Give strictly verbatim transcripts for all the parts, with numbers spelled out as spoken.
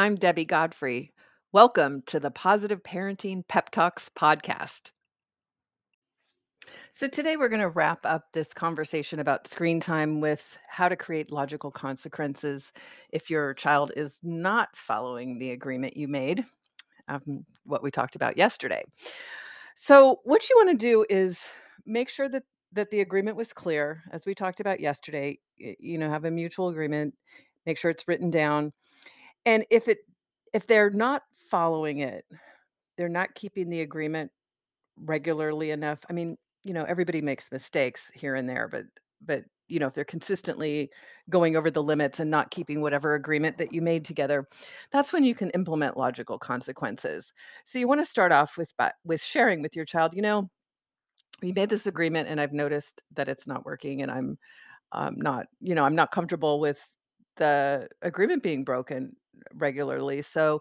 I'm Debbie Godfrey. Welcome to the Positive Parenting Pep Talks podcast. So today we're going to wrap up this conversation about screen time with how to create logical consequences if your child is not following the agreement you made, um, what we talked about yesterday. So what you want to do is make sure that that the agreement was clear, as we talked about yesterday. You know, have a mutual agreement, make sure it's written down. And if it if they're not following it, they're not keeping the agreement regularly enough. I mean, you know, everybody makes mistakes here and there, but but you know, if they're consistently going over the limits and not keeping whatever agreement that you made together, that's when you can implement logical consequences. So you want to start off with with sharing with your child, you know, we made this agreement and I've noticed that it's not working, and I'm um, not, you know, I'm not comfortable with the agreement being broken regularly. So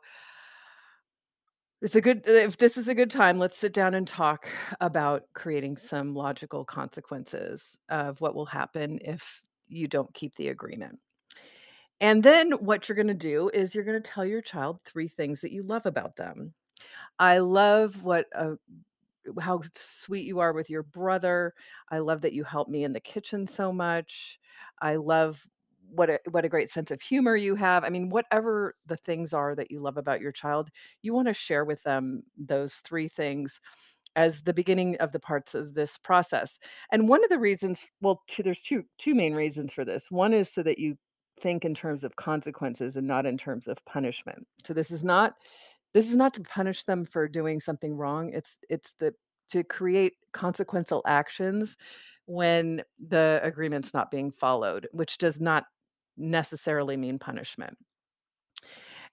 it's a good, if this is a good time, let's sit down and talk about creating some logical consequences of what will happen if you don't keep the agreement. And then what you're going to do is you're going to tell your child three things that you love about them. I love what a how sweet you are with your brother. I love that you help me in the kitchen so much. I love What a, what a great sense of humor you have. I mean, whatever the things are that you love about your child, you want to share with them those three things as the beginning of the parts of this process. And one of the reasons, well, two, there's two two main reasons for this. One is so that you think in terms of consequences and not in terms of punishment. So this is not this is not to punish them for doing something wrong. It's it's the to create consequential actions when the agreement's not being followed, which does not necessarily mean punishment.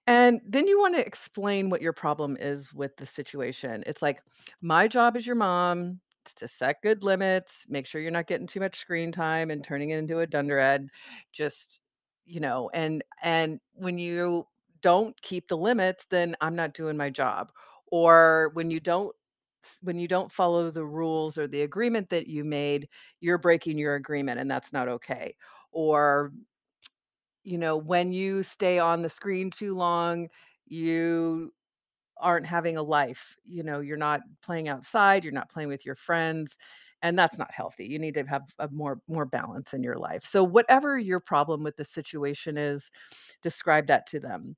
And then you want to explain what your problem is with the situation. It's like, my job as your mom is to set good limits, make sure you're not getting too much screen time and turning it into a dunderhead. Just, you know, and and when you don't keep the limits, then I'm not doing my job. Or when you don't when you don't follow the rules or the agreement that you made, you're breaking your agreement, and that's not okay. Or, you know, when you stay on the screen too long, you aren't having a life. You know, you're not playing outside, you're not playing with your friends, and that's not healthy. You need to have a more, more balance in your life. So whatever your problem with the situation is, describe that to them.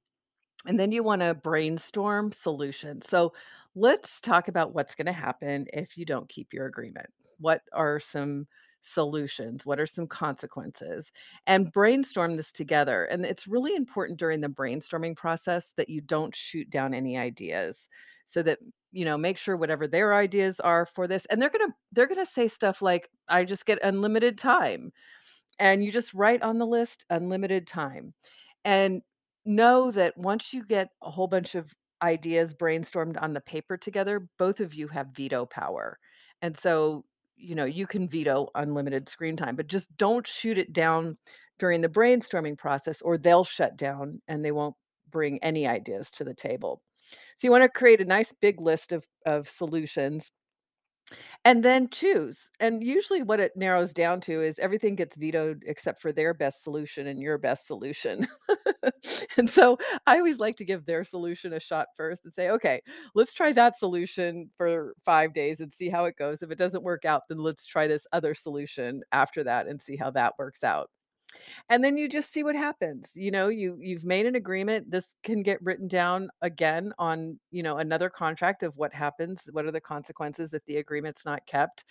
And then you want to brainstorm solutions. So let's talk about what's going to happen if you don't keep your agreement. What are some solutions? What are some consequences? And brainstorm this together. And it's really important during the brainstorming process that you don't shoot down any ideas, so that, you know, make sure whatever their ideas are for this. And they're going to, they're going to say stuff like, I just get unlimited time. And you just write on the list, unlimited time. And know that once you get a whole bunch of ideas brainstormed on the paper together, both of you have veto power. And so, you know, you can veto unlimited screen time, but just don't shoot it down during the brainstorming process, or they'll shut down and they won't bring any ideas to the table. So you want to create a nice big list of, of solutions, and then choose. And usually what it narrows down to is everything gets vetoed except for their best solution and your best solution. And so I always like to give their solution a shot first and say, okay, let's try that solution for five days and see how it goes. If it doesn't work out, then let's try this other solution after that and see how that works out. And then you just see what happens. You know, you, you've made an agreement. This can get written down again on, you know, another contract of what happens. What are the consequences if the agreement's not kept?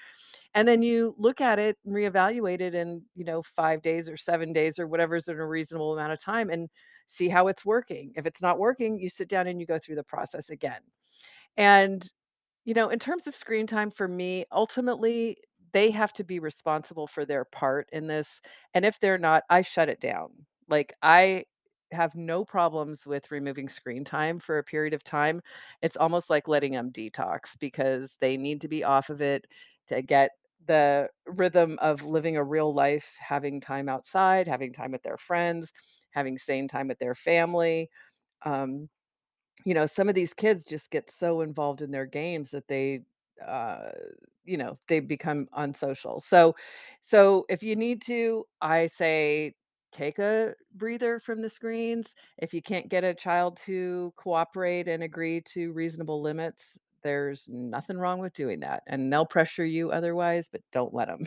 And then you look at it and reevaluate it in, you know, five days or seven days or whatever's in a reasonable amount of time, and see how it's working. If it's not working, you sit down and you go through the process again. And, you know, in terms of screen time, for me, ultimately, they have to be responsible for their part in this. And if they're not, I shut it down. Like, I have no problems with removing screen time for a period of time. It's almost like letting them detox, because they need to be off of it to get the rhythm of living a real life, having time outside, having time with their friends, having sane time with their family. Um, you know, some of these kids just get so involved in their games that they, uh, you know, they become unsocial. So, so if you need to, I say, take a breather from the screens. If you can't get a child to cooperate and agree to reasonable limits, there's nothing wrong with doing that. And they'll pressure you otherwise, but don't let them.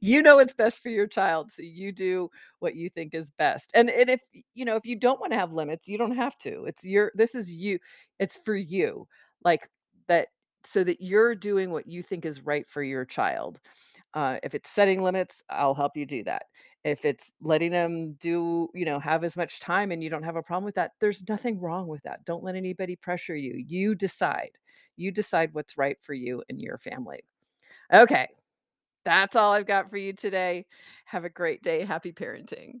You know what's best for your child, so you do what you think is best. And, and if, you know, if you don't want to have limits, you don't have to. It's your, this is you. It's for you. Like that, so that you're doing what you think is right for your child. Uh, if it's setting limits, I'll help you do that. If it's letting them do, you know, have as much time and you don't have a problem with that, there's nothing wrong with that. Don't let anybody pressure you. You decide. You decide what's right for you and your family. Okay. That's all I've got for you today. Have a great day. Happy parenting.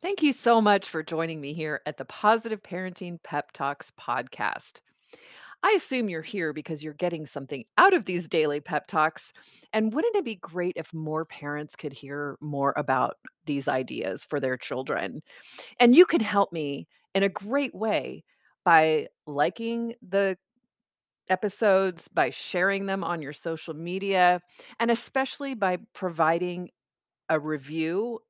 Thank you so much for joining me here at the Positive Parenting Pep Talks podcast. I assume you're here because you're getting something out of these daily pep talks. And wouldn't it be great if more parents could hear more about these ideas for their children? And you can help me in a great way by liking the episodes, by sharing them on your social media, and especially by providing a review